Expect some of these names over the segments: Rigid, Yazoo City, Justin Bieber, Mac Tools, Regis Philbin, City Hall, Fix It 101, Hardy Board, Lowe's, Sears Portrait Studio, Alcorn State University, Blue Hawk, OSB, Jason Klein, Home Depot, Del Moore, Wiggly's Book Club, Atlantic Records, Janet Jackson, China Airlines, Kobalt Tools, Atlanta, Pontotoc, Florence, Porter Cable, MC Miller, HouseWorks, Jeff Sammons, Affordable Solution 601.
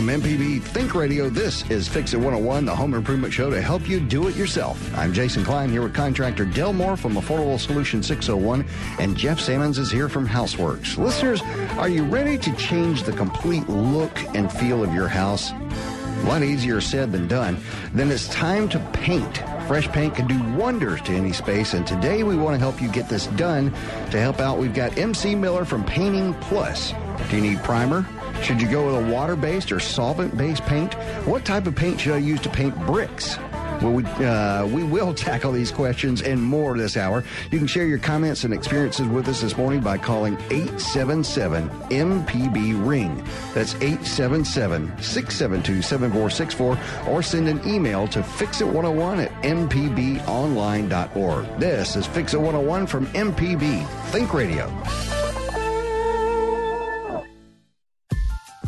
From MPB Think Radio, this is Fix It 101, the home improvement show to help you do it yourself. I'm Jason Klein here with contractor Del Moore from Affordable Solution 601, and Jeff Sammons is here from HouseWorks. Listeners, are you ready to change the complete look and feel of your house? A lot easier said than done. Then it's time to paint. Fresh paint can do wonders to any space, and today we want to help you get this done. To help out, we've got MC Miller from Painting Plus. Do you need primer? Should you go with a water-based or solvent-based paint? What type of paint should I use to paint bricks? Well, we will tackle these questions and more this hour. You can share your comments and experiences with us this morning by calling 877-MPB-RING. That's 877-672-7464, or send an email to fixit101@mpbonline.org. This is Fix It 101 from MPB Think Radio.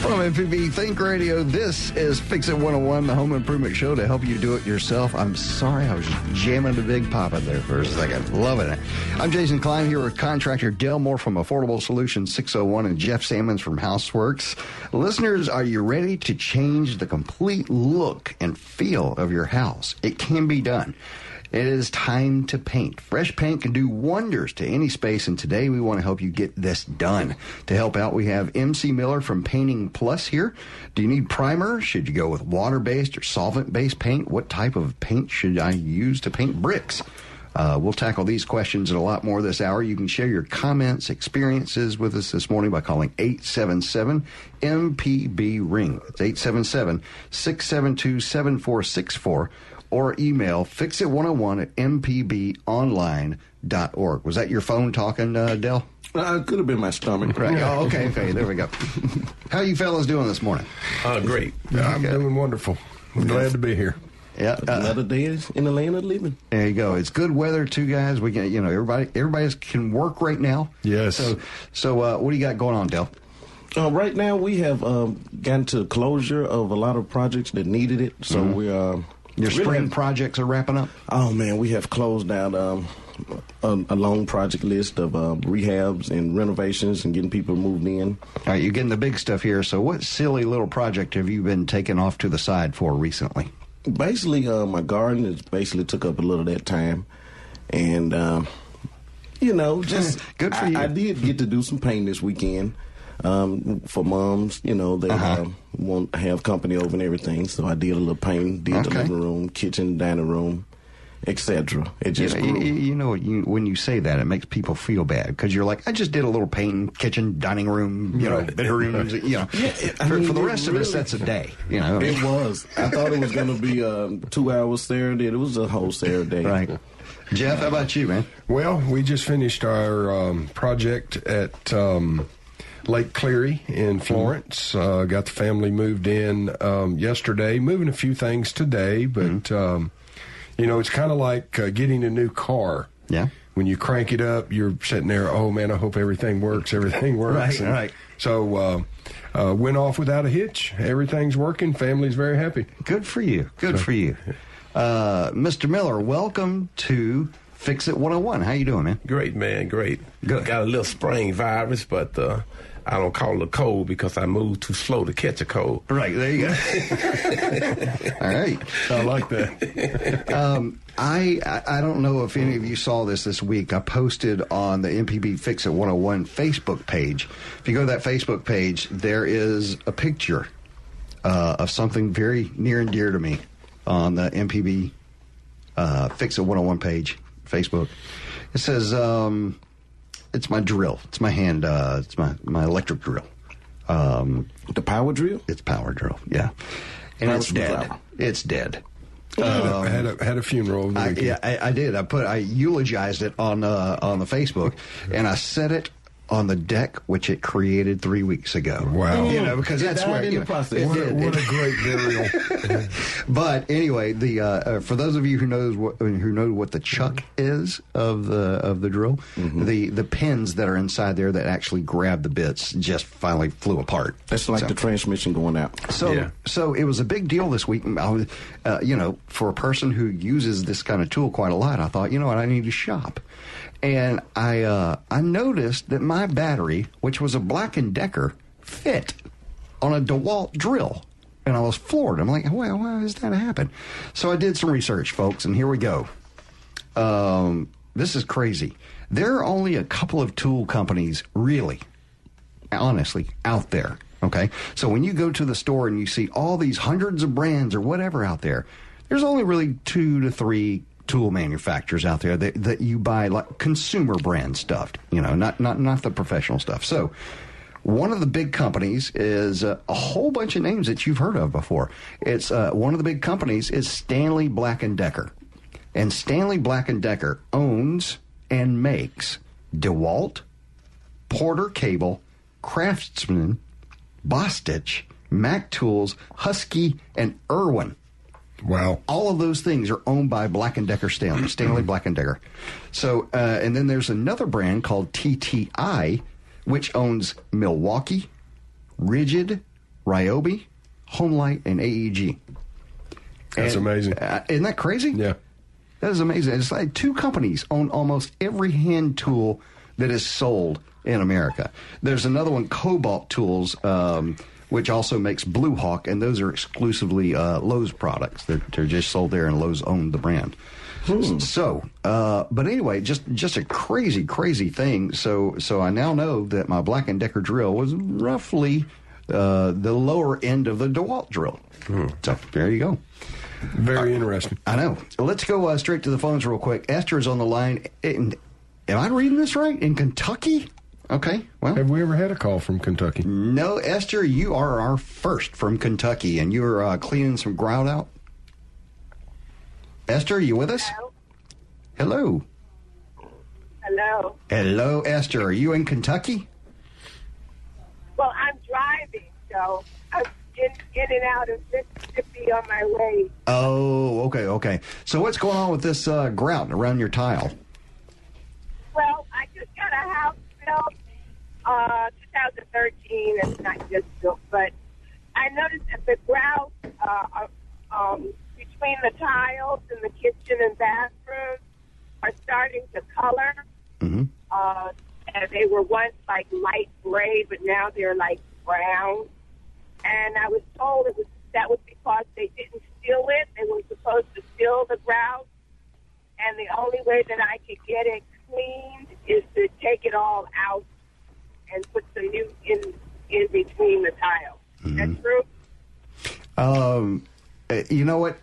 From MPB Think Radio, this is Fix It 101, the home improvement show to help you do it yourself. I'm sorry, I was jamming the Big Papa there for a second. Loving it. I'm Jason Klein here with contractor Del Moore from Affordable Solution 601 and Jeff Sammons from HouseWorks. Listeners, are you ready to change the complete look and feel of your house? It can be done. It is time to paint. Fresh paint can do wonders to any space, and today we want to help you get this done. To help out, we have MC Miller from Painting Plus here. Do you need primer? Should you go with water-based or solvent-based paint? What type of paint should I use to paint bricks? We'll tackle these questions and a lot more this hour. You can share your comments, experiences with us this morning by calling 877-MPB-RING. It's 877-672-7464. Or email fixit101@mpbonline.org. Was that your phone talking, Del? It could have been my stomach. Right. Oh, okay. There we go. How you fellas doing this morning? Great. I'm doing wonderful. I'm glad to be here. Yeah, another day is in the land of living. There you go. It's good weather too, guys. We can, everybody can work right now. Yes. So, what do you got going on, Del? Right now, we have gotten to closure of a lot of projects that needed it. So we are. Your spring projects are wrapping up? Oh, man, we have closed down a long project list of rehabs and renovations and getting people moved in. All right, you're getting the big stuff here. So what silly little project have you been taking off to the side for recently? Basically, my garden has basically took up a little of that time. And, just good for you. I did get to do some painting this weekend. For moms, they won't have company over and everything. So I did a little painting, did the living room, kitchen, dining room, etc. It just grew. When you say that, it makes people feel bad because you're like, I just did a little painting, kitchen, dining room, bedrooms. For the rest of us, that's a day. It was. I thought it was going to be 2 hours Saturday. It was a whole Saturday. Right. Jeff, how about you, man? Well, we just finished our project at. Lake Cleary in Florence. Got the family moved in yesterday. Moving a few things today, but it's kind of like getting a new car. Yeah. When you crank it up, you're sitting there. Oh man, I hope everything works. Everything works. Right. And right. So went off without a hitch. Everything's working. Family's very happy. Good for you. Mr. Miller, welcome to Fix It 101. How you doing, man? Great, man. Great. Good. Got a little spring virus, but. I don't call it a cold because I move too slow to catch a cold. Right, there you go. All right. I like that. I don't know if any of you saw this week. I posted on the MPB Fix It 101 Facebook page. If you go to that Facebook page, there is a picture of something very near and dear to me on the MPB Fix It 101 page, Facebook. It says... it's my drill. It's my hand. It's my electric drill. The power drill? It's power drill, yeah. And it's dead. It's dead. I had a funeral. I did. I eulogized it on the Facebook, and I set it on the deck, which it created 3 weeks ago. Wow. You know, because that's where you know, what a great burial. But anyway, the for those of you who know what the chuck is of the drill, mm-hmm. the pins that are inside there that actually grab the bits just finally flew apart. That's like the transmission going out. So it was a big deal this week. I was, you know, for a person who uses this kind of tool quite a lot, I thought, you know what, I need to shop. And I noticed that my battery, which was a Black & Decker, fit on a DeWalt drill. And I was floored. I'm like, well, why does that happen? So I did some research, folks, and here we go. This is crazy. There are only a couple of tool companies, really, honestly, out there, okay? So when you go to the store and you see all these hundreds of brands or whatever out there, there's only really 2 to 3 tool manufacturers out there that you buy, like consumer brand stuff, you know, not the professional stuff. So one of the big companies is a whole bunch of names that you've heard of before. It's one of the big companies is Stanley Black & Decker. And Stanley Black & Decker owns and makes DeWalt, Porter Cable, Craftsman, Bostitch, Mac Tools, Husky, and Irwin. Wow. All of those things are owned by Black & Decker Stanley Black & Decker. So, and then there's another brand called TTI, which owns Milwaukee, Rigid, Ryobi, Homelite, and AEG. That's amazing. Isn't that crazy? Yeah. That is amazing. It's like 2 companies own almost every hand tool that is sold in America. There's another one, Kobalt Tools, which also makes Blue Hawk, and those are exclusively Lowe's products. They're just sold there, and Lowe's owned the brand. Hmm. So, but anyway, just a crazy, crazy thing. So I now know that my Black & Decker drill was roughly the lower end of the DeWalt drill. Hmm. So there you go. Very interesting. I know. Let's go straight to the phones real quick. Esther is on the line. Am I reading this right? In Kentucky? Okay, well. Have we ever had a call from Kentucky? No, Esther, you are our first from Kentucky, and you're cleaning some grout out. Esther, are you with us? Hello. Hello. Hello, Esther. Are you in Kentucky? Well, I'm driving, so I'm in and out of Mississippi on my way. Oh, okay. So what's going on with this grout around your tile? Well, I just got a house. 2013, it's not just built, but I noticed that the grout between the tiles in the kitchen and bathroom are starting to color. Mm-hmm. And they were once like light gray, but now they're like brown. And I was told that was because they didn't seal it. They were supposed to seal the grout, and the only way that I could get it cleaned is to take it all out and put some new in between the tiles. Mm-hmm. That's true? You know what?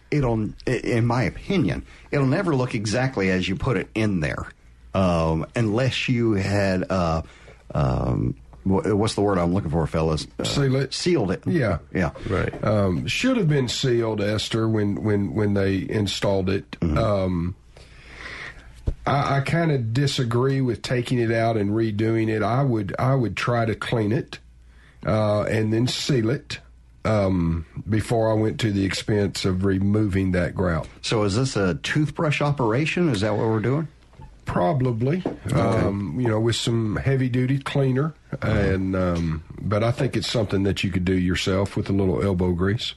In my opinion, it'll never look exactly as you put it in there, unless you had what's the word I'm looking for, fellas? Seal it. Sealed it. Yeah. Right. Should have been sealed, Esther, when they installed it. Mm-hmm. I kind of disagree with taking it out and redoing it. I would try to clean it and then seal it before I went to the expense of removing that grout. So is this a toothbrush operation? Is that what we're doing? Probably, okay. You know, with some heavy-duty cleaner. And but I think it's something that you could do yourself with a little elbow grease.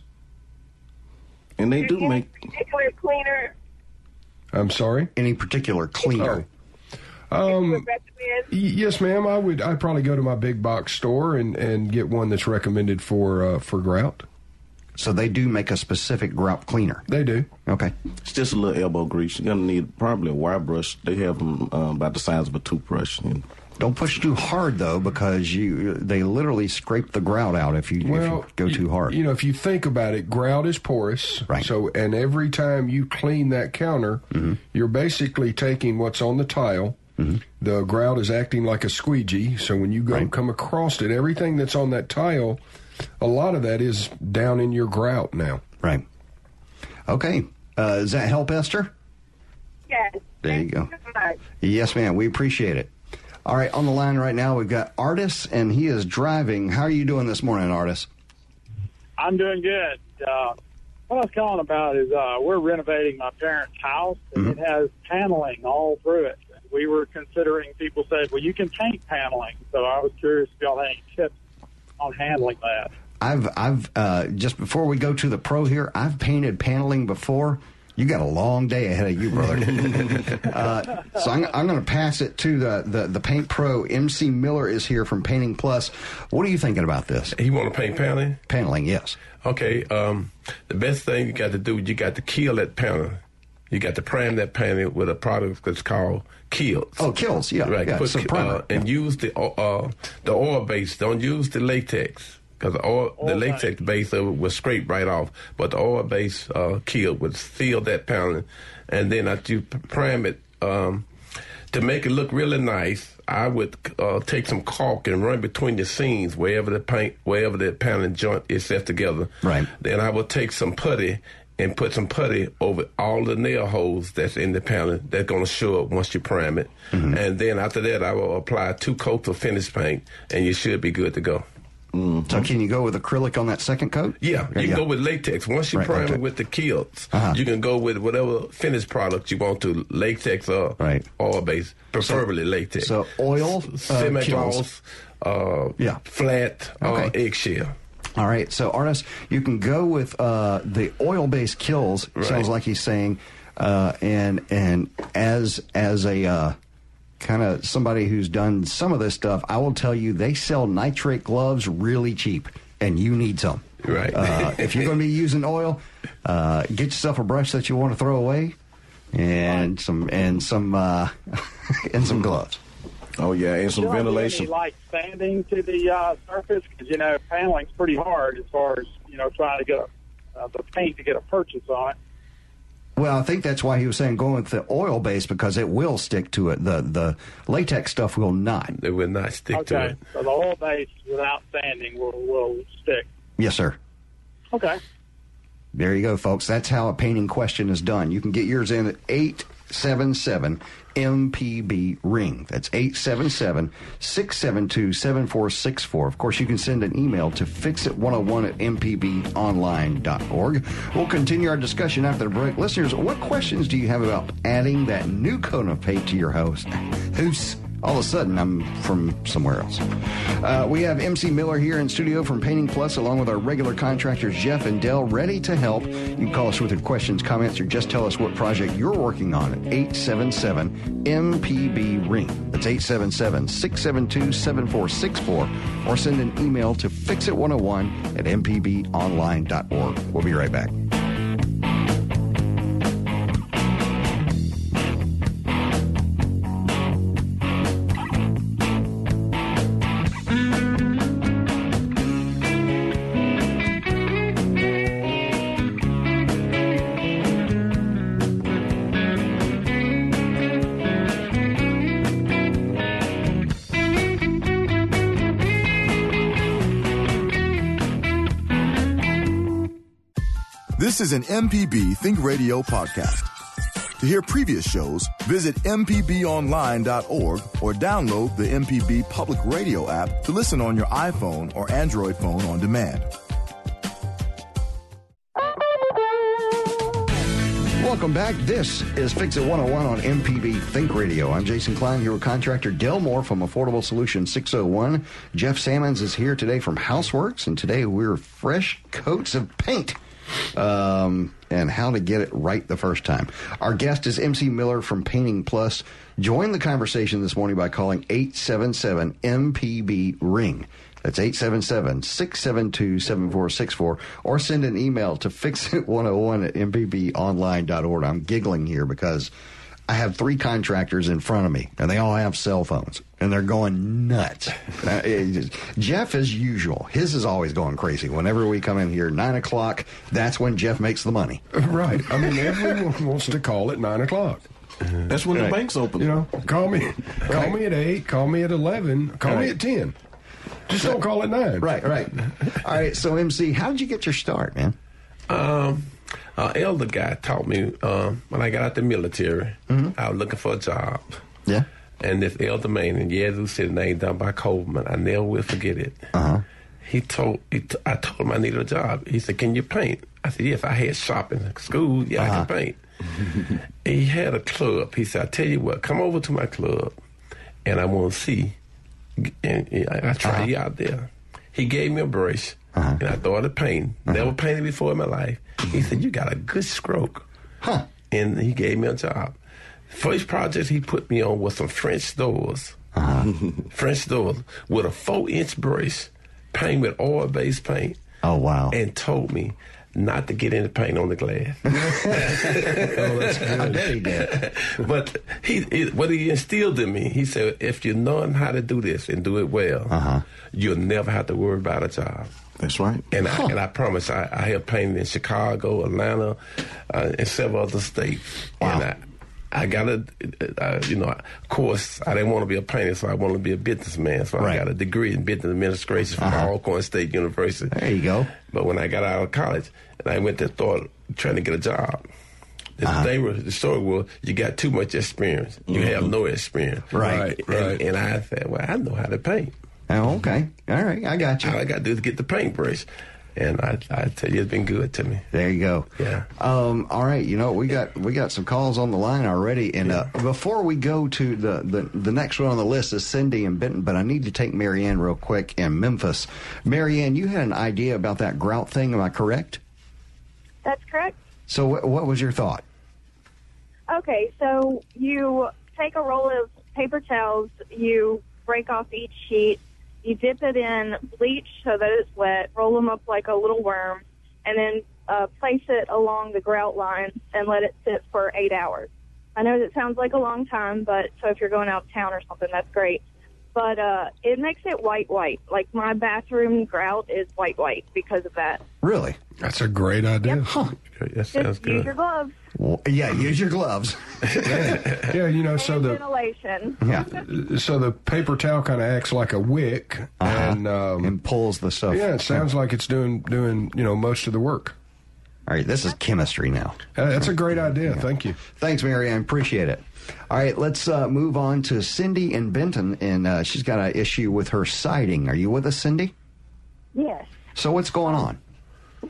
And they do make particular cleaner. I'm sorry? Any particular cleaner? Yes, ma'am. I'd probably go to my big box store and get one that's recommended for grout. So they do make a specific grout cleaner? They do. Okay. It's just a little elbow grease. You're going to need probably a wire brush. They have them about the size of a toothbrush. Don't push too hard, though, because they literally scrape the grout out if you go too hard. You know, if you think about it, grout is porous. Right. So, and every time you clean that counter, mm-hmm. you're basically taking what's on the tile. Mm-hmm. The grout is acting like a squeegee. So when you go come across it, everything that's on that tile, a lot of that is down in your grout now. Right. Okay. Does that help, Esther? Yes. There you go. So much. Yes, ma'am. We appreciate it. All right, on the line right now, we've got Artis, and he is driving. How are you doing this morning, Artis? I'm doing good. What I was calling about is we're renovating my parents' house, and mm-hmm. it has paneling all through it. We were considering, people said, well, you can paint paneling. So I was curious if y'all had any tips on handling that. I've just before we go to the pro here, I've painted paneling before. You got a long day ahead of you, brother. So I'm going to pass it to the paint pro. MC Miller is here from Painting Plus. What are you thinking about this? You want to paint paneling? Paneling, yes. Okay. The best thing you got to do, you got to kill that paneling. You got to prime that paneling with a product that's called Kilz. Oh, Kilz, yeah. Right. Yeah, and use the oil base. Don't use the latex. Because the latex base will scrape right off, but the oil base Kilz would seal that paneling. And then after you prime it, to make it look really nice, I would take some caulk and run between the seams wherever the paneling joint is set together. Right. Then I would take some putty and put some putty over all the nail holes that's in the paneling that's going to show up once you prime it. Mm-hmm. And then after that, I will apply 2 coats of finish paint, and you should be good to go. Mm-hmm. So can you go with acrylic on that second coat? Yeah, you can go with latex. Once you prime it with the Kilz, you can go with whatever finished product you want to, latex or oil base, preferably latex. So oil, semi-gloss, flat, eggshell. All right, so Artis, you can go with the oil-based Kilz. Right. Sounds like he's saying, and as a kind of somebody who's done some of this stuff, I will tell you they sell nitrate gloves really cheap, and you need some. Right. If you're going to be using oil, get yourself a brush that you want to throw away, and some gloves. Oh, yeah, and some ventilation. Any, sanding to the surface? Because, paneling's pretty hard as far as, trying to get the paint to get a purchase on it. Well, I think that's why he was saying going with the oil base, because it will stick to it. The latex stuff will not. It will not stick to it. Okay, so the oil base without sanding will stick. Yes, sir. Okay. There you go, folks. That's how a painting question is done. You can get yours in at 877 MPB ring. That's 877-672-7464. Of course, you can send an email to fixit101@mpbonline.org. We'll continue our discussion after the break. Listeners, what questions do you have about adding that new coat of paint to your house? All of a sudden, I'm from somewhere else. We have MC Miller here in studio from Painting Plus, along with our regular contractors, Jeff and Dell, ready to help. You can call us with your questions, comments, or just tell us what project you're working on at 877-MPB-RING. That's 877-672-7464. Or send an email to fixit101@mpbonline.org. We'll be right back. This is an MPB Think Radio podcast. To hear previous shows, visit mpbonline.org or download the MPB Public Radio app to listen on your iPhone or Android phone on demand. Welcome back. This is Fix It 101 on MPB Think Radio. I'm Jason Klein here with contractor Dale Moore from Affordable Solution 601. Jeff Sammons is here today from HouseWorks, and today we're fresh coats of paint. And how to get it right the first time. Our guest is MC Miller from Painting Plus. Join the conversation this morning by calling 877-MPB-RING. That's 877-672-7464. Or send an email to fixit101@mpbonline.org. I'm giggling here because I have 3 contractors in front of me, and they all have cell phones, and they're going nuts. Jeff, as usual, his is always going crazy. Whenever we come in here, 9 o'clock, that's when Jeff makes the money. Right. I mean, everyone wants to call at 9 o'clock. That's when the bank's open. Call me. Call me at 8, call me at 11, call me at 10. Just don't call at 9. Right. All right, so MC, how did you get your start, man? Elder guy taught me when I got out the military. Mm-hmm. I was looking for a job. Yeah. and this elder man in Yazoo City named Don Coleman. I never will forget it. Uh-huh. I told him I needed a job. He said, "Can you paint?" I said, "Yes, I had shop in school. Yeah, uh-huh. I can paint." He had a club. He said, "I tell you what, come over to my club, and I want to see." And I tried uh-huh. you out there. He gave me a brush, uh-huh. and I started painting. Uh-huh. Never painted before in my life. He said, "You got a good stroke." Huh. And he gave me a job. First project he put me on was some French doors. Uh-huh. French doors with a 4-inch brush, paint with oil-based paint. Oh, wow. And told me not to get any paint on the glass. Oh, that's good. I bet he did. But what he instilled in me, he said, if you learn how to do this and do it well, uh-huh. you'll never have to worry about a job. That's right. And huh. I promise, I have painted in Chicago, Atlanta, and several other states. Wow. And I got a, of course, I didn't want to be a painter, so I wanted to be a businessman. So right. I got a degree in business administration from uh-huh. Alcorn State University. There you go. But when I got out of college, and I went to thought trying to get a job, uh-huh. The story was, you got too much experience. You mm-hmm. have no experience. Right, right. And I said, well, I know how to paint. Oh, okay. All right, I got you. All I got to do is get the paintbrush. And I tell you, it's been good to me. There you go. Yeah. All right. You know, we got some calls on the line already. And before we go to the next one on the list is Cindy in Benton, but I need to take Marianne real quick in Memphis. Marianne, you had an idea about that grout thing. Am I correct? That's correct. So what was your thought? Okay. So you take a roll of paper towels. You break off each sheet. You dip it in bleach so that it's wet, roll them up like a little worm, and then place it along the grout line and let it sit for 8 hours. I know that sounds like a long time, but so if you're going out of town or something, that's great. But it makes it white. Like my bathroom grout is white because of that. Really? That's a great idea. Yep. Huh. That sounds good. Use your gloves. Well, yeah, use your gloves. Yeah. Yeah, so the ventilation. Yeah. So the paper towel kind of acts like a wick uh-huh. And pulls the stuff. Yeah, it sounds like it's doing most of the work. All right, this is chemistry now. That's a great idea. Yeah. Thank you. Thanks, Mary. I appreciate it. All right, let's move on to Cindy in Benton, and she's got an issue with her siding. Are you with us, Cindy? Yes. So what's going on?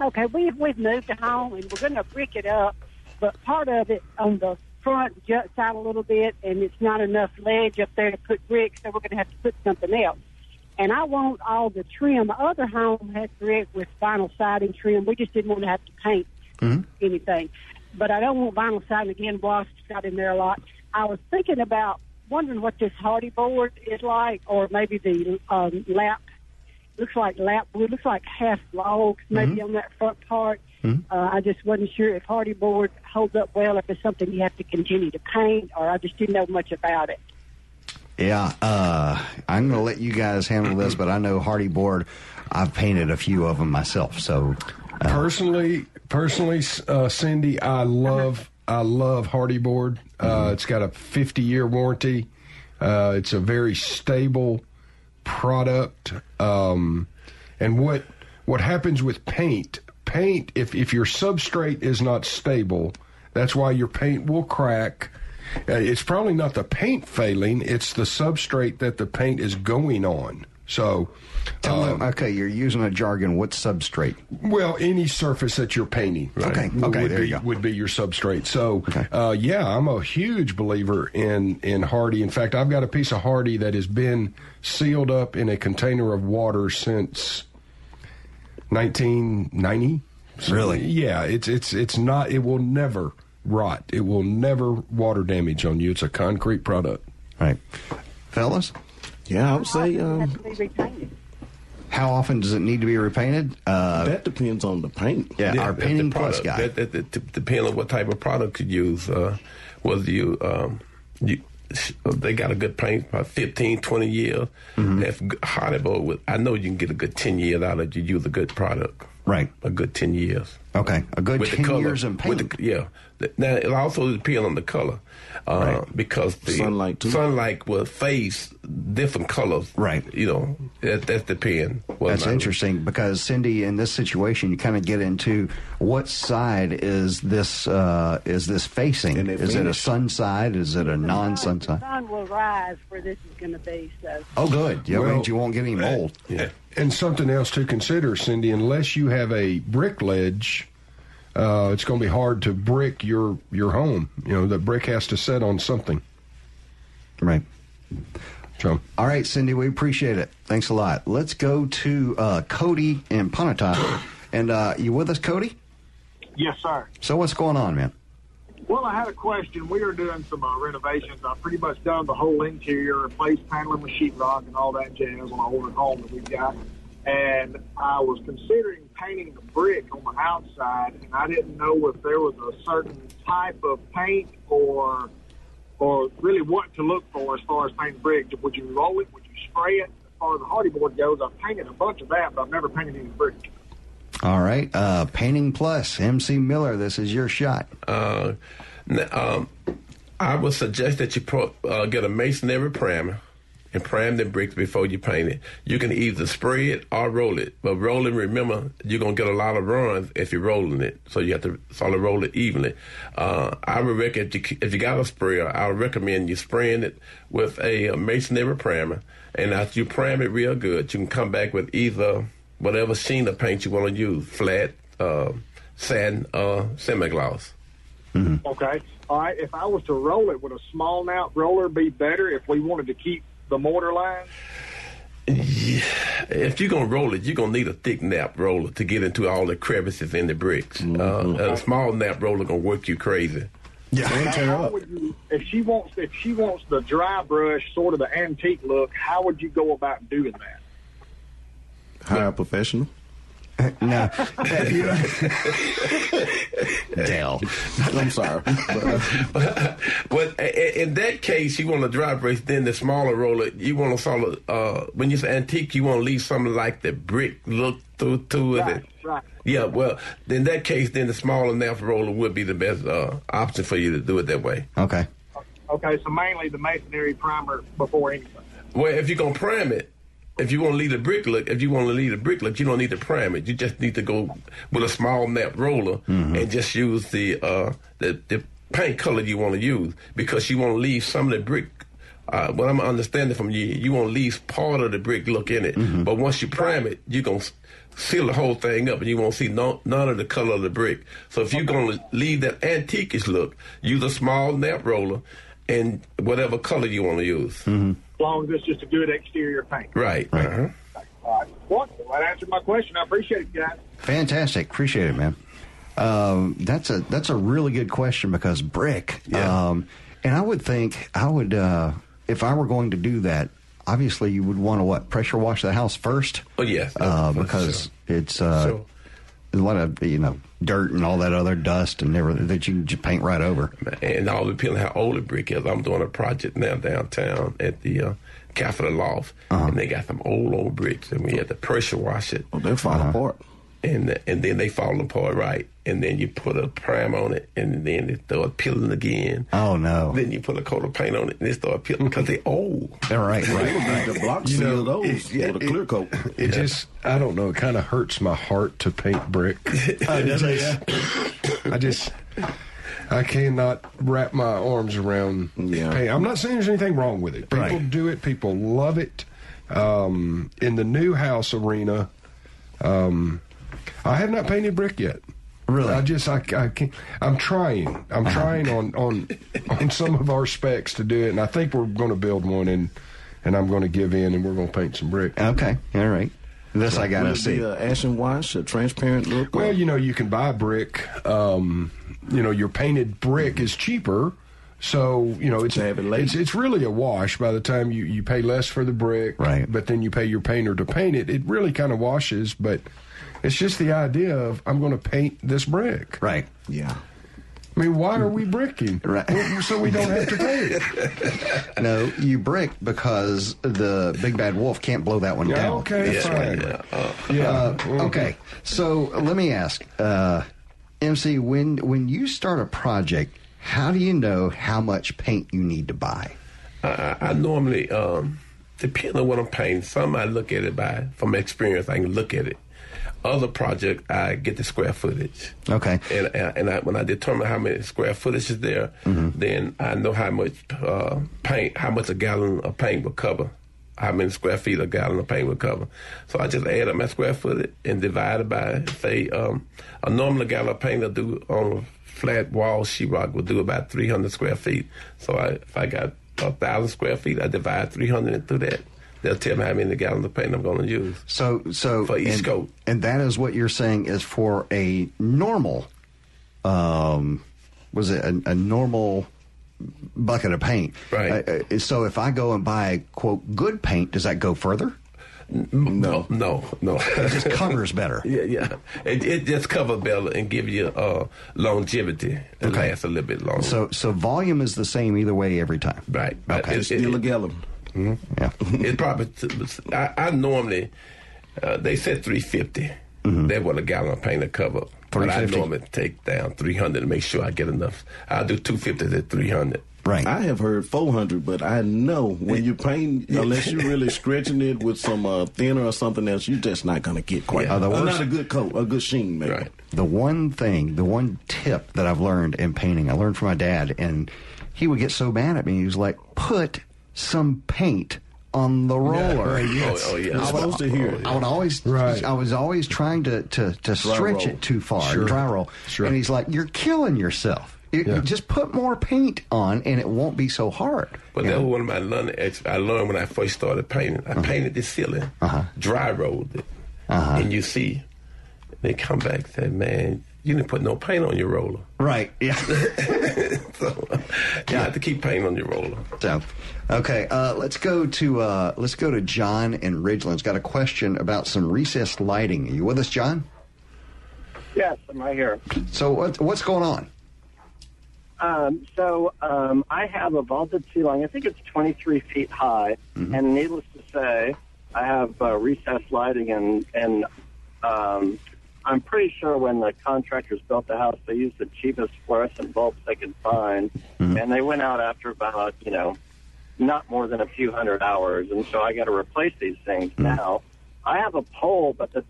Okay, we've moved to home, and we're going to brick it up, but part of it on the front juts out a little bit, and it's not enough ledge up there to put brick, so we're going to have to put something else. And I want all the trim. My other home had brick with vinyl siding trim. We just didn't want to have to paint mm-hmm. anything. But I don't want vinyl siding again. Bostitch got in there a lot. I was thinking about wondering what this Hardy board is like, or maybe the lap. Looks like lapwood. Looks like half logs, maybe mm-hmm. on that front part. Mm-hmm. I just wasn't sure if Hardy board holds up well, if it's something you have to continue to paint, or I just didn't know much about it. Yeah, I'm going to let you guys handle this, but I know Hardy board. I've painted a few of them myself. So personally, Cindy, I love Hardy board. Mm-hmm. It's got a 50-year warranty. It's a very stable product. And what happens with paint, if your substrate is not stable, that's why your paint will crack. It's probably not the paint failing, it's the substrate that the paint is going on. So, okay, you're using a jargon. What substrate? Well, any surface that you're painting. Right? Okay, would be your substrate. So, I'm a huge believer in Hardy. In fact, I've got a piece of Hardy that has been sealed up in a container of water since 1990. So, really? Yeah, it's not. It will never rot. It will never water damage on you. It's a concrete product. Right, fellas. Yeah, I would say. How often does it need to be repainted? That depends on the paint. Yeah, our Painting Plus guy. That depends on what type of product you use. Whether they got a good paint, about 15, 20 years. Mm-hmm. That's Hardy board. I know you can get a good 10 years out of it if you use a good product. Right. A good 10 years. Okay. A good 10 years of paint. Now, it also depends on the color. Right. Because the sunlight will phase different colors. Right. You know, that's the pen. Well, that's interesting because, Cindy, in this situation, you kind of get into what side is this facing? Is it a sun side? Is it a non-sun side? The sun will rise where this is going to be. So. Oh, good. Yeah, well, means you won't get any mold. Yeah. And something else to consider, Cindy, unless you have a brick ledge, it's going to be hard to brick your home. You know, the brick has to set on something. Right. So. All right, Cindy, we appreciate it. Thanks a lot. Let's go to Cody in Pontotoc. And you with us, Cody? Yes, sir. So what's going on, man? Well, I had a question. We are doing some renovations. I've pretty much done the whole interior, replaced paneling with sheetrock and all that jazz on our older home that we've got. And I was considering painting the brick on the outside, and I didn't know if there was a certain type of paint or really what to look for as far as painting brick. Would you roll it? Would you spray it? As far as the Hardy Board goes, I've painted a bunch of that, but I've never painted any brick. All right, Painting Plus, MC Miller, this is your shot. I would suggest that you get a masonry primer and prime the bricks before you paint it. You can either spray it or roll it. But rolling, remember, you're going to get a lot of runs if you're rolling it. So you have to sort of roll it evenly. I would recommend if you got a sprayer, I would recommend you spraying it with a masonry primer. And after you prime it real good, you can come back with either whatever sheen of paint you want to use, flat, satin, semi-gloss. Mm-hmm. Okay. All right. If I was to roll it, would a small knout roller be better if we wanted to keep the mortar line? Yeah. If you're going to roll it, you're going to need a thick nap roller to get into all the crevices in the bricks. Mm-hmm. A small nap roller going to work you crazy. Yeah. If she wants the dry brush, sort of the antique look, how would you go about doing that? Hire a professional? No. Dale. I'm sorry. But in that case, you want a dry brush, then the smaller roller, you want to sort of, when you say antique, you want to leave something like the brick look to it. Right. Yeah, well, in that case, then the smaller nap roller would be the best option for you to do it that way. Okay. Okay, so mainly the masonry primer before anything. Well, if you're going to prime it, If you want to leave a brick look, you don't need to prime it. You just need to go with a small nap roller and just use the paint color you want to use because you want to leave some of the brick. What I'm understanding from you want to leave part of the brick look in it. Mm-hmm. But once you prime it, you're going to seal the whole thing up and you won't see none of the color of the brick. So if you're going to leave that antique-ish look, use a small nap roller and whatever color you want to use. Mm-hmm. As long as it's just a good exterior paint. Right. Uh-huh. All right. Wonderful. That answered my question. I appreciate it, guys. Fantastic. Appreciate it, man. That's a really good question because brick. Yeah. And I would think if I were going to do that, obviously you would want to pressure wash the house first. Oh yeah. Because it's a lot of dirt and all that other dust and everything that you can just paint right over. And all depending on how old the brick is. I'm doing a project now downtown at the Capitol Loft, and they got some old bricks, and we had to pressure wash it. Well, they fall apart. And then they fall apart, right? And then you put a prime on it, and then it starts peeling again. Oh, no. Then you put a coat of paint on it, and it starts peeling because they're old. They're right. The block sealed those with a clear coat. It just, I don't know, it kind of hurts my heart to paint brick. I cannot wrap my arms around paint. I'm not saying there's anything wrong with it. People do it. People love it. In the new house arena, I have not painted brick yet. Really? I can't. I'm trying on some of our specs to do it, and I think we're going to build one, and I'm going to give in, and we're going to paint some brick. Okay. All right. This I got to see. Ash and wash, a transparent look? Well, you can buy brick. Your painted brick is cheaper, so, it's really a wash by the time you pay less for the brick, right? But then you pay your painter to paint it. It really kind of washes, but... It's just the idea of I'm going to paint this brick. Right. Yeah. I mean, why are we bricking? Right. So we don't have to pay it. No, you brick because the big bad wolf can't blow that one down. Okay, that's fine. Right. Okay, so let me ask, MC, when you start a project, how do you know how much paint you need to buy? I normally, depending on what I'm painting, some I look at it by, from experience, I can look at it. Other project, I get the square footage. Okay. And when I determine how many square footage is there, then I know how much paint, how much a gallon of paint will cover, how many square feet a gallon of paint will cover. So I just add up my square footage and divide it by, say, a normal gallon of paint will do on a flat wall sheetrock will do about 300 square feet. So if I got 1,000 square feet, I divide 300 through that. They'll tell me how many gallons of paint I'm going to use. So for each coat. And that is what you're saying is for a normal, was it a normal bucket of paint? Right. So if I go and buy, quote, good paint, does that go further? No. It just covers better. Yeah. It just covers better and gives you longevity. It lasts a little bit longer. So volume is the same either way every time. Right. Okay. It's still a gallon. Mm-hmm. Yeah, it's probably. I normally they said 350. That's what a gallon of paint to cover. But I normally take down 300 to make sure I get enough. I do 250 to 300. Right. I have heard 400, but I know when you paint, unless you're really stretching it with some thinner or something else, you're just not going to get quite. Not a good coat, a good sheen, maybe. Right. The one tip that I've learned in painting, I learned from my dad, and he would get so mad at me. He was like, put some paint on the roller. Yeah. I was always trying to stretch it too far, dry roll. Sure. And he's like, "You're killing yourself. Just put more paint on, and it won't be so hard." But that was one of my learning. I learned when I first started painting. I painted the ceiling, dry rolled it, and you see, they come back and say, "Man, you didn't put no paint on your roller." Right. Yeah. So you have to keep paint on your roller. So, okay. Let's go to John in Ridgeland's got a question about some recessed lighting. Are you with us, John? Yes, I'm right here. So what's going on? I have a vaulted ceiling. I think it's 23 feet high, and needless to say, I have recessed lighting and I'm pretty sure when the contractors built the house, they used the cheapest fluorescent bulbs they could find, and they went out after about, not more than a few hundred hours, and so I got to replace these things now. I have a pole, but the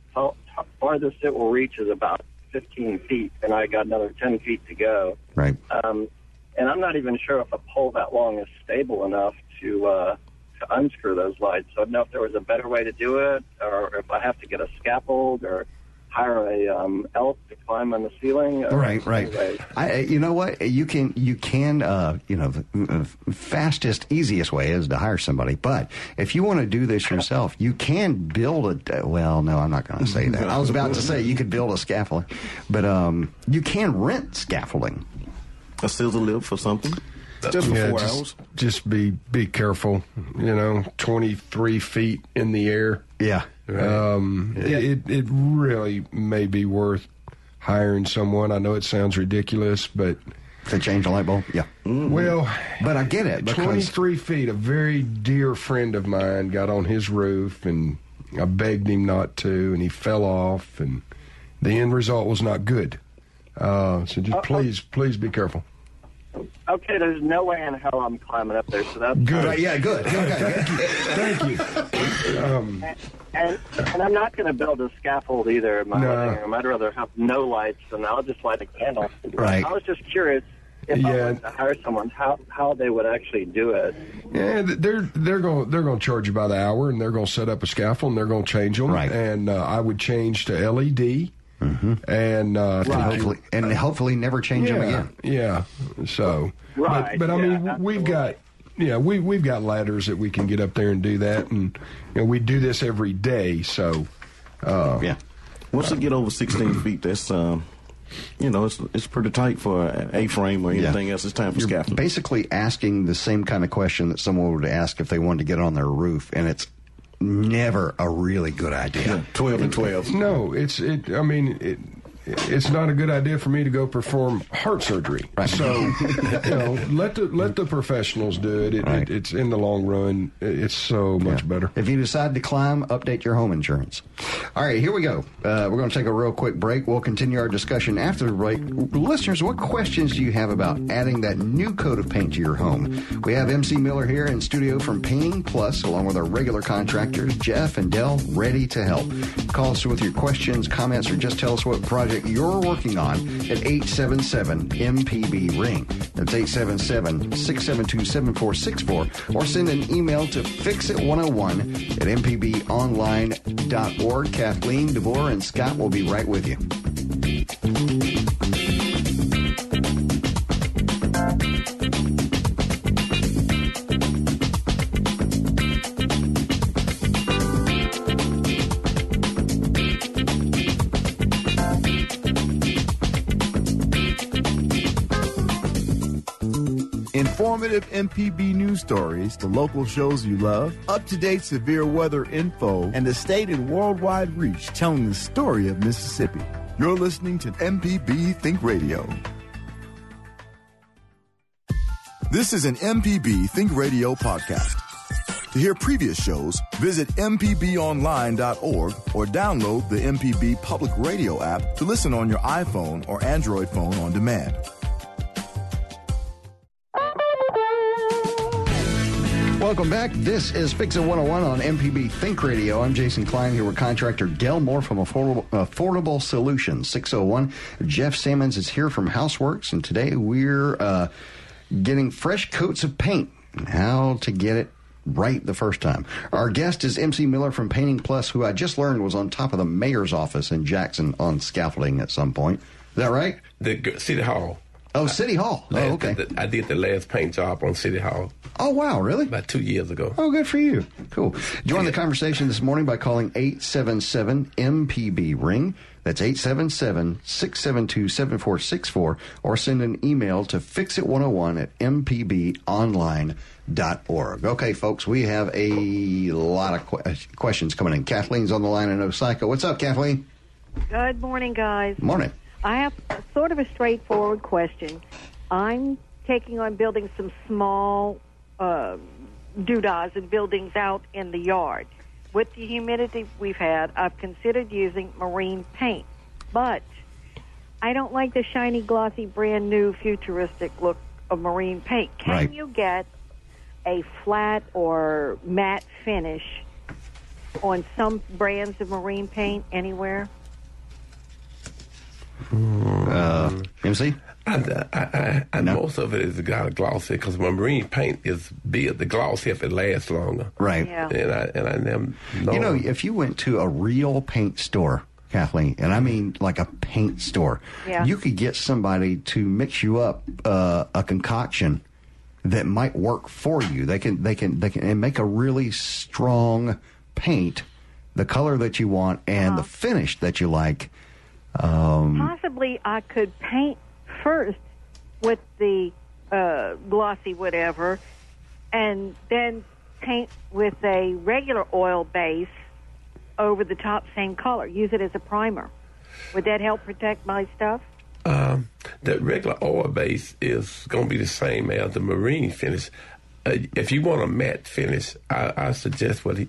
farthest it will reach is about 15 feet, and I got another 10 feet to go. Right. And I'm not even sure if a pole that long is stable enough to unscrew those lights, so I don't know if there was a better way to do it, or if I have to get a scaffold, or hire a elf to climb on the ceiling. Right. You know what? You can the fastest, easiest way is to hire somebody. But if you want to do this yourself, you can build a... Well, no, I'm not going to say that. I was about to say you could build a scaffolding. But you can rent scaffolding. A scissor lift for something? Just for 4 hours. Just be careful. 23 feet in the air. Yeah. Right. It really may be worth hiring someone. I know it sounds ridiculous, but... To change a light bulb? Yeah. Well... But I get it. 23 feet, a very dear friend of mine got on his roof, and I begged him not to, and he fell off, and the end result was not good. So just please be careful. Okay, there's no way in hell I'm climbing up there, so that's good. Good. Okay. Thank you. And I'm not going to build a scaffold either in my living room. I'd rather have no lights, and I'll just light a candle. Right. I was just curious if I wanted to hire someone, how they would actually do it. Yeah, they're going to charge you by the hour, and they're going to set up a scaffold, and they're going to change them. Right. And I would change to LED. And hopefully never change them again. Yeah. So, but I mean, we've got we've got ladders that we can get up there and do that, and we do this every day. So, once you get over 16 feet, that's it's pretty tight for an A-frame or anything else. It's time for scaffolding. Basically, asking the same kind of question that someone would ask if they wanted to get on their roof, and it's never a really good idea. 12 and 12. No, it's. it's not a good idea for me to go perform heart surgery. Right. So, let the professionals do it. It's in the long run. It's so much better. If you decide to climb, update your home insurance. All right, here we go. We're going to take a real quick break. We'll continue our discussion after the break. Listeners, what questions do you have about adding that new coat of paint to your home? We have MC Miller here in studio from Painting Plus, along with our regular contractors, Jeff and Dell, ready to help. Call us with your questions, comments, or just tell us what project you're working on at 877-MPB-RING. That's 877-672-7464. Or send an email to fixit101@mpbonline.org. Kathleen, DeBoer, and Scott will be right with you. Informative MPB news stories, the local shows you love, up-to-date severe weather info, and the state and worldwide reach telling the story of Mississippi. You're listening to MPB Think Radio. This is an MPB Think Radio podcast. To hear previous shows, visit mpbonline.org or download the MPB Public Radio app to listen on your iPhone or Android phone on demand. Welcome back. This is Fix It 101 on MPB Think Radio. I'm Jason Klein here with contractor Del Moore from Affordable Solution 601. Jeff Sammons is here from HouseWorks, and today we're getting fresh coats of paint and how to get it right the first time. Our guest is MC Miller from Painting Plus, who I just learned was on top of the mayor's office in Jackson on scaffolding at some point. Is that right? The City Hall. Oh, City Hall. Okay. I did the last paint job on City Hall. Oh, wow, really? About 2 years ago. Oh, good for you. Cool. Join the conversation this morning by calling 877-MPB-RING. That's 877-672-7464. Or send an email to fixit101@mpbonline.org. Okay, folks, we have a lot of questions coming in. Kathleen's on the line in Osaka. What's up, Kathleen? Good morning, guys. Morning. I have sort of a straightforward question. I'm taking on building some small doodahs and buildings out in the yard. With the humidity we've had, I've considered using marine paint, but I don't like the shiny, glossy, brand new, futuristic look of marine paint. Can you get a flat or matte finish on some brands of marine paint anywhere? MC? No. Most of it is got a glossy because marine paint is big. The glossy, if it lasts longer, right? Yeah. And I never. You know, if you went to a real paint store, Kathleen, and I mean like a paint store, you could get somebody to mix you up a concoction that might work for you. They can, and make a really strong paint, the color that you want and the finish that you like. Possibly I could paint first with the glossy whatever and then paint with a regular oil base over the top, same color. Use it as a primer. Would that help protect my stuff? That regular oil base is going to be the same as the marine finish. If you want a matte finish, I suggest what he...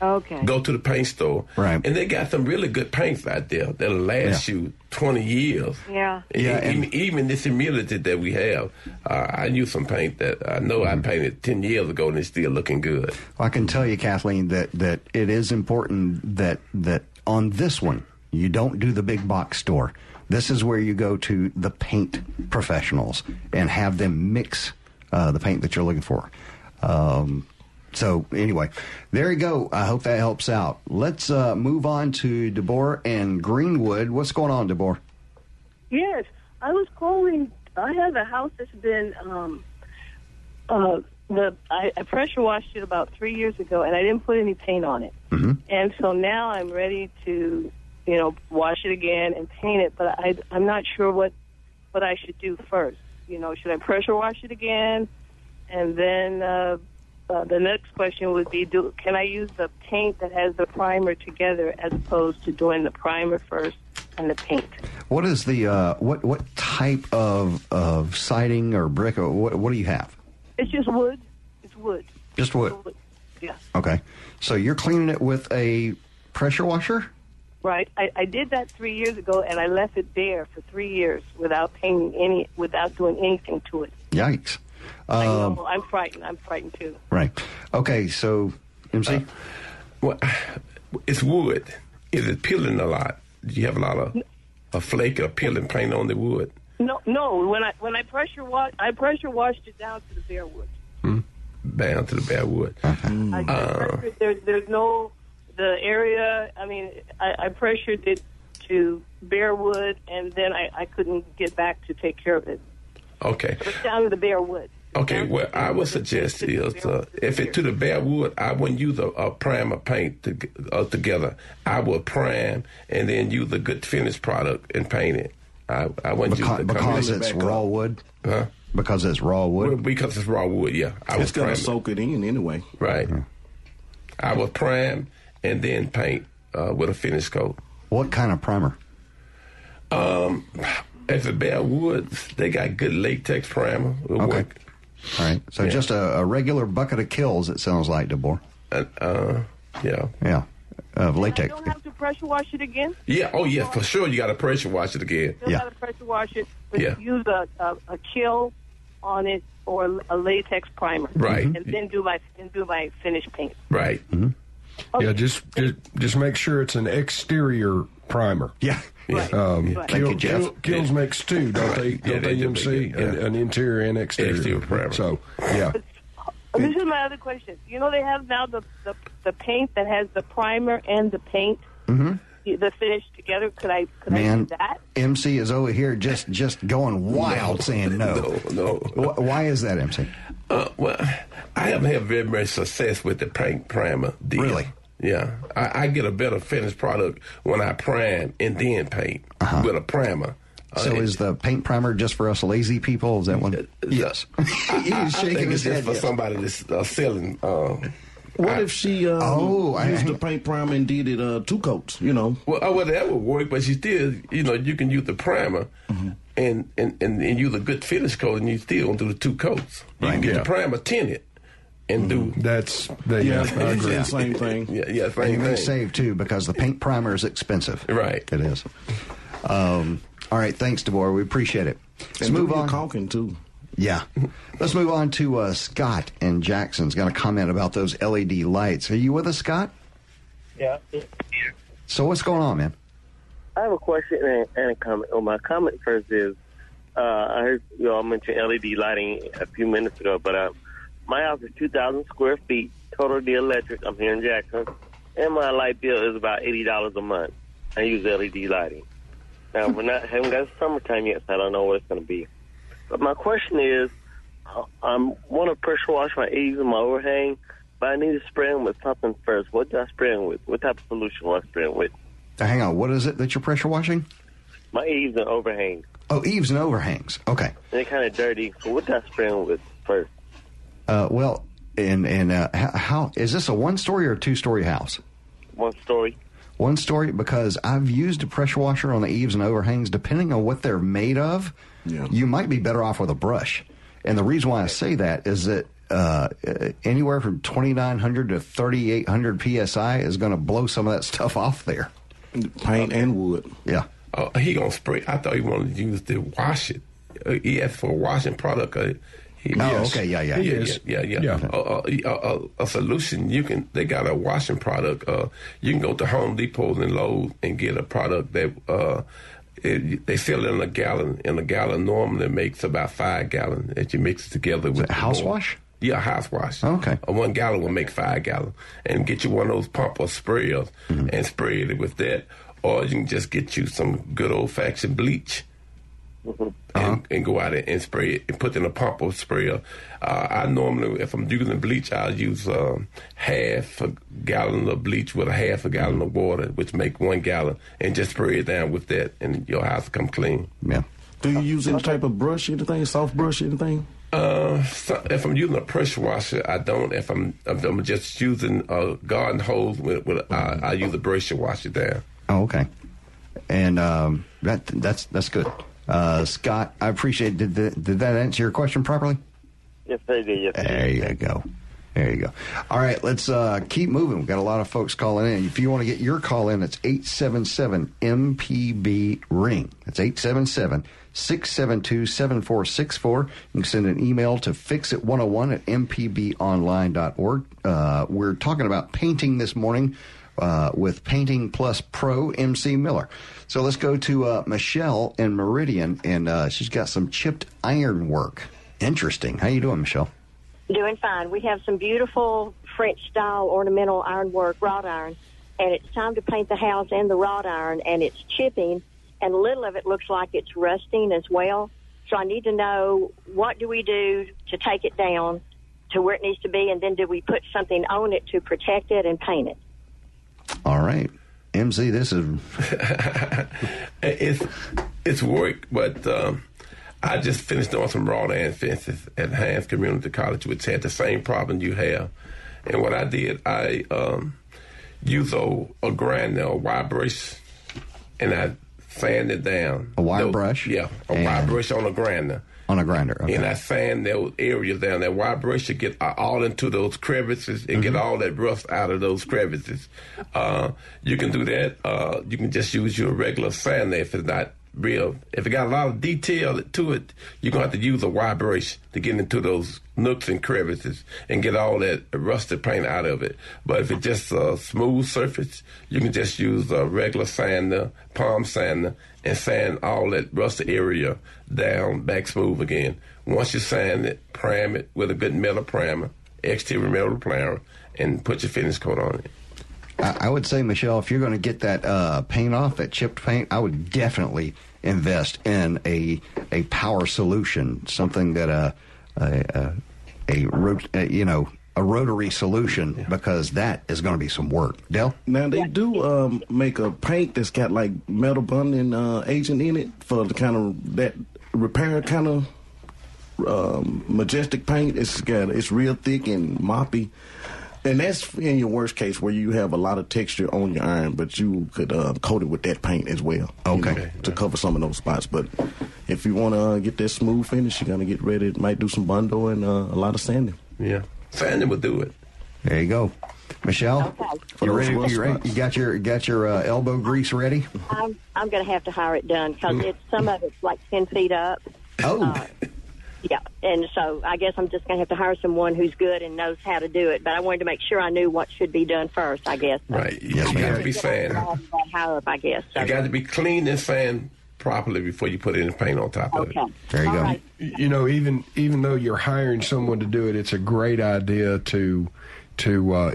Go to the paint store. Right. And they got some really good paints out there that'll last you 20 years. Yeah. Even this humidity that we have. I use some paint that I know I painted 10 years ago and it's still looking good. Well, I can tell you, Kathleen, that it is important that on this one, you don't do the big box store. This is where you go to the paint professionals and have them mix the paint that you're looking for. So, anyway, there you go. I hope that helps out. Let's move on to DeBoer and Greenwood. What's going on, DeBoer? Yes, I was calling. I have a house that's been, I pressure washed it about 3 years ago, and I didn't put any paint on it. Mm-hmm. And so now I'm ready to, wash it again and paint it, but I'm not sure what I should do first. Should I pressure wash it again and then... the next question would be, can I use the paint that has the primer together as opposed to doing the primer first and the paint. What is the what type of siding or brick? Or what do you have? It's just wood. It's wood. Just wood. It's wood. Yeah. Okay. So you're cleaning it with a pressure washer? Right. I did that 3 years ago, and I left it there for 3 years without doing anything to it. Yikes. I know. I'm frightened. I'm frightened, too. Right. Okay. So, MC? Well, it's wood. Is it peeling a lot? Do you have a lot of a flake or peeling paint on the wood? No. When I pressure washed it down to the bare wood. Down to the bare wood. There's no... The area, I pressured it to bare wood, and then I couldn't get back to take care of it. Okay. It's down to the bare wood. Okay, what I would suggest is if it's to the bare wood, I wouldn't use a primer paint together. I would prime and then use a good finished product and paint it. I wouldn't use the because it's raw wood? Huh? Because it's raw wood? Well, because it's raw wood, yeah. It's going to soak it in anyway. Right. Mm-hmm. I would prime and then paint with a finish coat. What kind of primer? If it's bare wood, they got good latex primer. It'll work. All right. So just a regular bucket of Kilz, it sounds like, DeBoer. Yeah. Yeah. Of latex. You don't have to pressure wash it again? Yeah. Oh, yeah. For sure, you got to pressure wash it again. You got to pressure wash it, but use a Kilz on it or a latex primer. Right. Mm-hmm. And then do my finish paint. Right. Mm-hmm. Okay. Yeah, just make sure it's an exterior primer. Yeah. Right. Kilz makes two, don't they? Don't they MC? An interior and exterior primer. So, yeah. This is my other question. You know, they have now the paint that has the primer and the paint, the finish together. Could I do that? MC is over here just going wild saying no. No. Why is that, MC? Well, I haven't had very much success with the paint primer deal. Really? Yeah. I get a better finished product when I prime and then paint with a primer. So is the paint primer just for us lazy people? Is that one? Yes. He's shaking his head. It's just for somebody that's selling. What if she used the paint primer and did it two coats, you know? Well, that would work, but she still, you know, you can use the primer and use a good finish coat, and you still don't do the two coats. You can get the primer tinted and do... That's the same thing. Yeah, same thing. And you save, too, because the paint primer is expensive. Right. It is. All right, thanks, DeBoer. We appreciate it. Let's move on. Caulking, too. Yeah. Let's move on to Scott and Jackson's got a comment about those LED lights. Are you with us, Scott? Yeah. So what's going on, man? I have a question and a comment. Well, my comment first is I heard you all mention LED lighting a few minutes ago, but my house is 2,000 square feet, totally electric. I'm here in Jackson, and my light bill is about $80 a month. I use LED lighting. Now, haven't got summertime yet, so I don't know what it's going to be. But my question is, I want to pressure wash my eaves and my overhang, but I need to spray them with something first. What do I spray them with? What type of solution do I spray them with? Now, hang on. What is it that you're pressure washing? My eaves and overhangs. Oh, eaves and overhangs. Okay. And they're kind of dirty, so what do I spray them with first? Well, and how is this a one-story or a two-story house? One-story. One story, because I've used a pressure washer on the eaves and overhangs. Depending on what they're made of, you might be better off with a brush. And the reason why I say that is that anywhere from 2,900 to 3,800 PSI is going to blow some of that stuff off there. Paint and wood. Yeah. He going to spray. I thought he wanted to use the wash it. He asked for a washing product. Okay. Yeah. A solution. They got a washing product. You can go to Home Depot and Lowe's and get a product that they sell in a gallon. And a gallon normally makes about 5 gallons that you mix together with. Is it house wash? Yeah, house wash. Okay. 1 gallon will make 5 gallons. And get you one of those pump or sprayers and spray it with that. Or you can just get you some good old-fashioned bleach. And go out and spray it and put in a pump or sprayer. I normally, if I'm using bleach, I'll use half a gallon of bleach with a half a gallon of water, which make 1 gallon, and just spray it down with that, and your house come clean. Yeah. Do you use any type of brush, anything, soft brush, anything? If I'm using a pressure washer, I don't. If I'm just using a garden hose, I use a pressure washer there. Oh, okay. and that's good. Scott, I appreciate it. Did that answer your question properly? Yes, they did. Yes, there you go. There you go. All right, let's keep moving. We've got a lot of folks calling in. If you want to get your call in, it's 877-MPB-RING. That's 877-672-7464. You can send an email to fixit101@mpbonline.org. We're talking about painting this morning with Painting Plus Pro MC Miller. So let's go to Michelle in Meridian, and she's got some chipped iron work. Interesting. How you doing, Michelle? Doing fine. We have some beautiful French-style ornamental ironwork, wrought iron, and it's time to paint the house and the wrought iron, and it's chipping, and a little of it looks like it's rusting as well. So I need to know, what do we do to take it down to where it needs to be, and then do we put something on it to protect it and paint it? All right. MC, this is... it's work, but... I just finished on some wrought iron fences at Hines Community College, which had the same problem you have. And what I did, I used a grind nail, a wire brush, and I sanded it down. A wire brush? Yeah, a wire brush on a grinder. On a grinder, okay. And I sand those areas down. That wire brush should get all into those crevices and get all that rust out of those crevices. You can do that. You can just use your regular sand there if it's not real. If it got a lot of detail to it, you're going to have to use a wire brush to get into those nooks and crevices and get all that rusted paint out of it. But if it's just a smooth surface, you can just use a regular sander, palm sander, and sand all that rusted area down back smooth again. Once you sand it, prime it with a good metal primer, exterior metal primer, and put your finish coat on it. I would say, Michelle, if you're going to get that paint off, that chipped paint, I would definitely invest in a power solution, something that a rotary solution, because that is going to be some work. Dell? Now, they do make a paint that's got, like, metal bonding agent in it for the kind of that repair kind of majestic paint. It's real thick and moppy. And that's in your worst case, where you have a lot of texture on your iron, but you could coat it with that paint as well. Okay. To cover some of those spots. But if you want to get that smooth finish, you're going to get ready. It might do some bundo and a lot of sanding. Yeah. Sanding would do it. There you go. Michelle, okay. You ready? You got your elbow grease ready? I'm going to have to hire it done, because some of it's like 10 feet up. Oh. Yeah, and so I guess I'm just going to have to hire someone who's good and knows how to do it. But I wanted to make sure I knew what should be done first, I guess. Right. Yes, you got to be sand. You got to be clean and sand properly before you put any paint on top of it. There you go. Right. You know, even though you're hiring someone to do it, it's a great idea to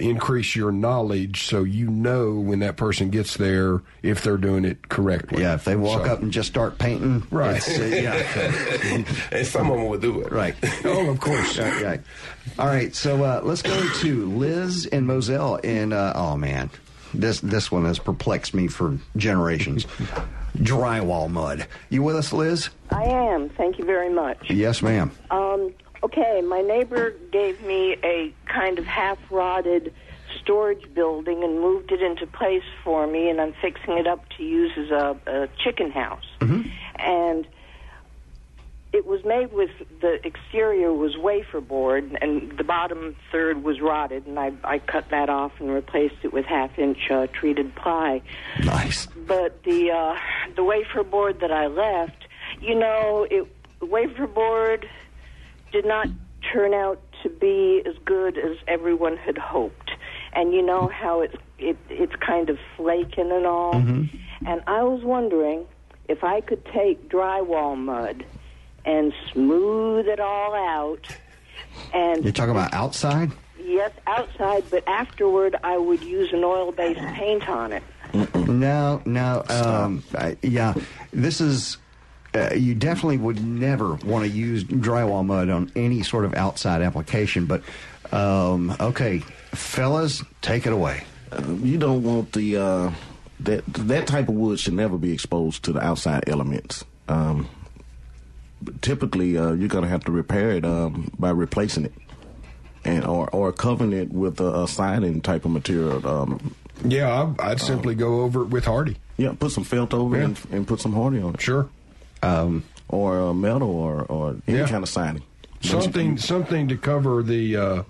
increase your knowledge, so you know when that person gets there if they're doing it correctly. Yeah, if they walk up and just start painting, right? It's, and some of them will do it, right? Oh, of course. Right. All right, so let's go to Liz and Moselle. And oh man, this one has perplexed me for generations. Drywall mud. You with us, Liz? I am. Thank you very much. Yes, ma'am. Okay, my neighbor gave me a kind of half-rotted storage building and moved it into place for me, and I'm fixing it up to use as a chicken house. Mm-hmm. And it was made with, the exterior was wafer board, and the bottom third was rotted, and I cut that off and replaced it with half-inch treated ply. Nice. But the wafer board that I left, the wafer board did not turn out to be as good as everyone had hoped. And you know how it's kind of flaking and all. Mm-hmm. And I was wondering if I could take drywall mud and smooth it all out. And you're talking about outside? Yes, outside, but afterward I would use an oil-based paint on it. No. This is... you definitely would never want to use drywall mud on any sort of outside application. But, okay, fellas, take it away. You don't want the that type of wood should never be exposed to the outside elements. Typically, you're going to have to repair it by replacing it, and or covering it with a siding type of material, Yeah, I'd simply go over it with Hardy. Yeah, put some felt over it and put some Hardy on it. Sure. Or metal or any kind of siding. Something to cover the...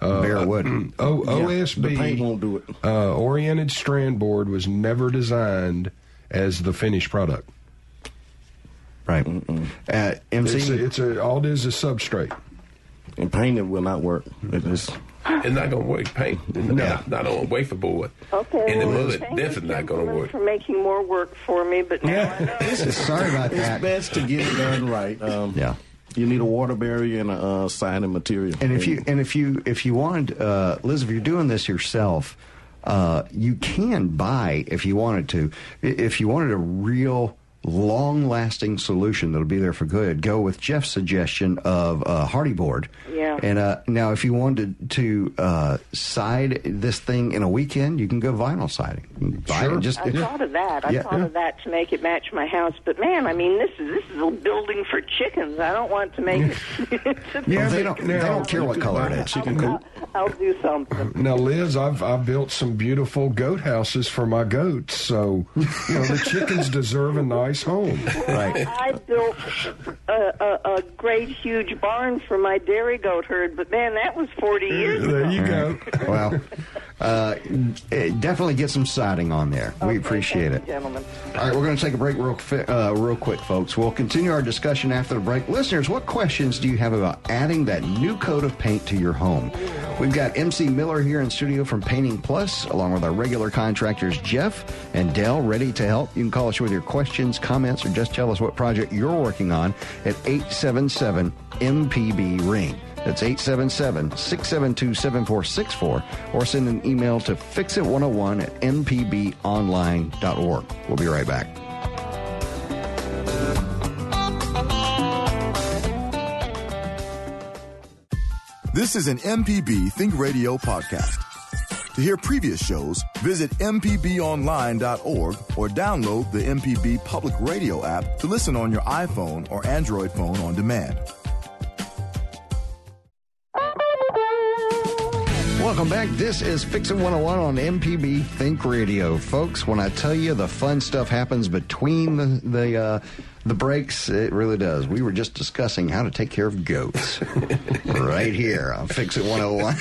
bare wood. OSB, the paint won't do it. Oriented strand board was never designed as the finished product. Right. MC, it's all it is substrate. And painted will not work. It's not going to work. Paint. Not on a wafer board. Okay. And the mother definitely not going to work. For making more work for me, but now I know. Sorry about that. It's best to get it done right. You need a water barrier and a siding material. And if you want, Liz, if you're doing this yourself, you can buy if you wanted to. If you wanted a real long-lasting solution that'll be there for good, go with Jeff's suggestion of Hardy Board. Yeah. And now, if you wanted to side this thing in a weekend, you can go vinyl siding. Sure. I thought of that. I thought of that to make it match my house. But man, I mean, this is a building for chickens. I don't want to make it. They don't care what color it is. I'll do something. Now, Liz, I've built some beautiful goat houses for my goats, so the chickens deserve a nice home. Right. I built a great huge barn for my dairy goat herd, but man, that was 40 years ago. There you go. Well, definitely get some siding on there. Okay, we appreciate it. Gentlemen. All right, we're going to take a break real quick, folks. We'll continue our discussion after the break. Listeners, what questions do you have about adding that new coat of paint to your home? We've got MC Miller here in studio from Painting Plus, along with our regular contractors, Jeff and Dale, ready to help. You can call us with your questions, comments, or just tell us what project you're working on at 877-MPB-RING. That's 877-672-7464, or send an email to fixit101@mpbonline.org. We'll be right back. This is an MPB Think Radio podcast. To hear previous shows, visit mpbonline.org or download the MPB Public Radio app to listen on your iPhone or Android phone on demand. Welcome back. This is Fix It 101 on MPB Think Radio. Folks, when I tell you the fun stuff happens between the breaks, it really does. We were just discussing how to take care of goats right here on Fix It 101.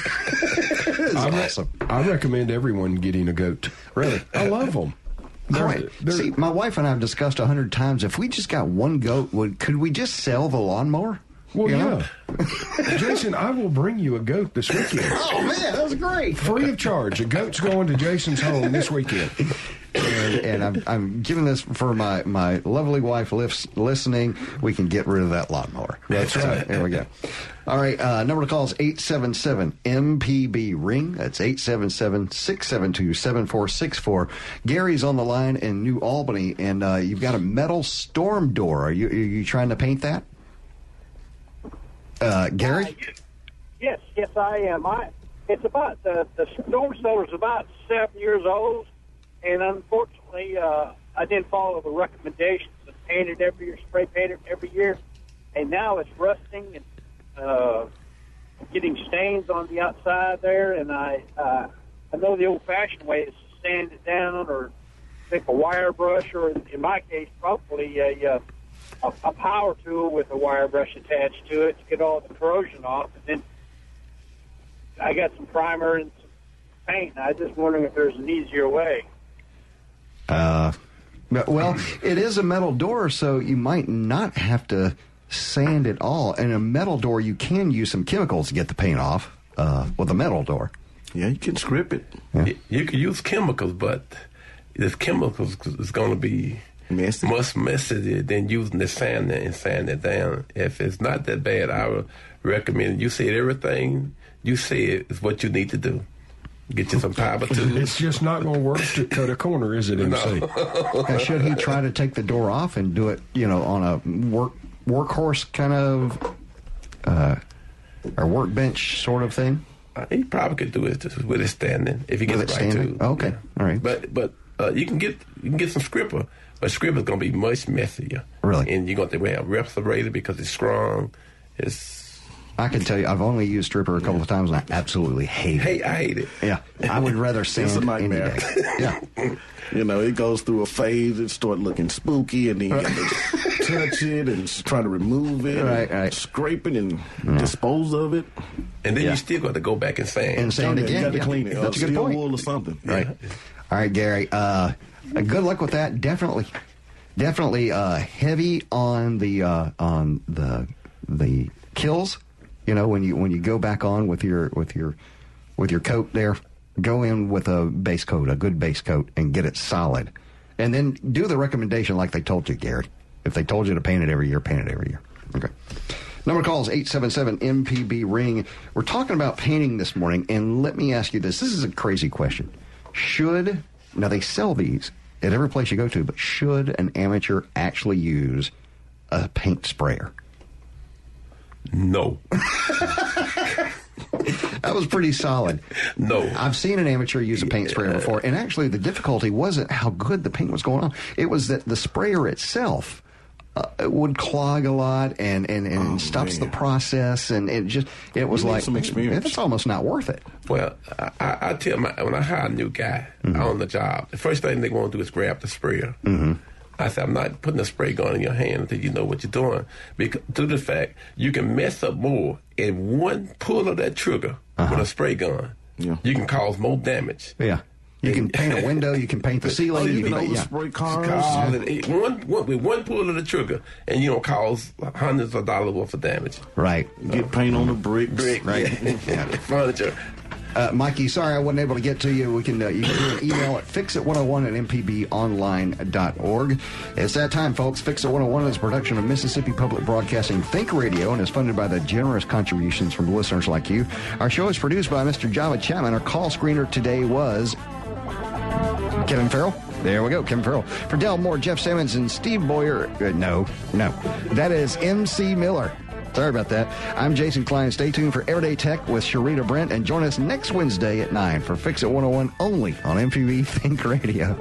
It's awesome. I recommend everyone getting a goat. Really? I love them. See, my wife and I have discussed 100 times, if we just got one goat, could we just sell the lawnmower? Well, yeah. Jason, I will bring you a goat this weekend. Oh, man, that was great. Free of charge. A goat's going to Jason's home this weekend. And I'm giving this for my lovely wife listening. We can get rid of that lawnmower. That's right. There we go. All right. Number to call is 877-MPB-RING. That's 877-672-7464. Gary's on the line in New Albany, and you've got a metal storm door. Are you trying to paint that? Gary? Yes, I am. It's about the storm cellar's about 7 years old, and unfortunately, I didn't follow the recommendations and painted every year, spray painted every year, and now it's rusting and getting stains on the outside there. And I know the old-fashioned way is to sand it down or take a wire brush, or in my case, probably a power tool with a wire brush attached to it to get all the corrosion off. And then I got some primer and some paint. I was just wondering if there's an easier way. Well, it is a metal door, so you might not have to sand it all. In a metal door, you can use some chemicals to get the paint off with a metal door. Yeah, you can strip it. Yeah. You can use chemicals, but this chemicals is going to be... messy. Much messier than using the sand and sand it down. If it's not that bad, I would recommend you said everything you said is what you need to do. Get you some power tools. It's just not going to work to cut a corner, is it, MC? No. Now, should he try to take the door off and do it, on a workhorse kind of or workbench sort of thing? He probably could do it just with it standing if he gets the right tool. Okay, yeah. All right. But you can get some scripper. But script is going to be much messier. Really? And you're going to have to wear a respirator because it's strong. It's I can tell you, I've only used stripper a couple of times, and I absolutely hate it. Hey, I hate it. Yeah, I would rather sand it's a nightmare. Yeah, you know, it goes through a phase. It starts looking spooky, and then you got to touch it and try to remove it, and scrape it, and dispose of it. And then you still got to go back and sand. And sand again. You got to clean it. That's a good point. Wool or something. Right. Yeah. All right, Gary. Good luck with that. Definitely heavy on the Kilz. You know, when you go back on with your coat there, go in with a base coat, a good base coat, and get it solid. And then do the recommendation like they told you, Gary. If they told you to paint it every year, paint it every year. Okay. Number calls 877-MPB-RING. We're talking about painting this morning, and let me ask you this. This is a crazy question. Now they sell these at every place you go to, but should an amateur actually use a paint sprayer? No. That was pretty solid. No. I've seen an amateur use a paint sprayer before, and actually the difficulty wasn't how good the paint was going on. It was that the sprayer itself would clog a lot and stops the process, and it was like some experience. It's almost not worth it. Well, I tell my, when I hire a new guy on the job, the first thing they want to do is grab the sprayer. Mm-hmm. I said, I'm not putting a spray gun in your hand until you know what you're doing. Because due to the fact, you can mess up more in one pull of that trigger with a spray gun. Yeah. You can cause more damage. Yeah. You can paint a window. You can paint the ceiling. You can spray cars. With one pull of the trigger, and you don't cause hundreds of dollars worth of damage. Right. Get paint on the brick. Right. Furniture. Mikey, sorry I wasn't able to get to you. You can do an email at fixit101@mpbonline.org. It's that time, folks. Fix It 101 is a production of Mississippi Public Broadcasting Think Radio and is funded by the generous contributions from listeners like you. Our show is produced by Mr. Java Chapman. Our call screener today was Kevin Farrell. There we go, Kevin Farrell. For Del Moore, Jeff Simmons, and Steve Boyer. No. That is MC Miller. Sorry about that. I'm Jason Klein. Stay tuned for Everyday Tech with Sharita Brent, and join us next Wednesday at 9 for Fix It 101 only on MPB Think Radio.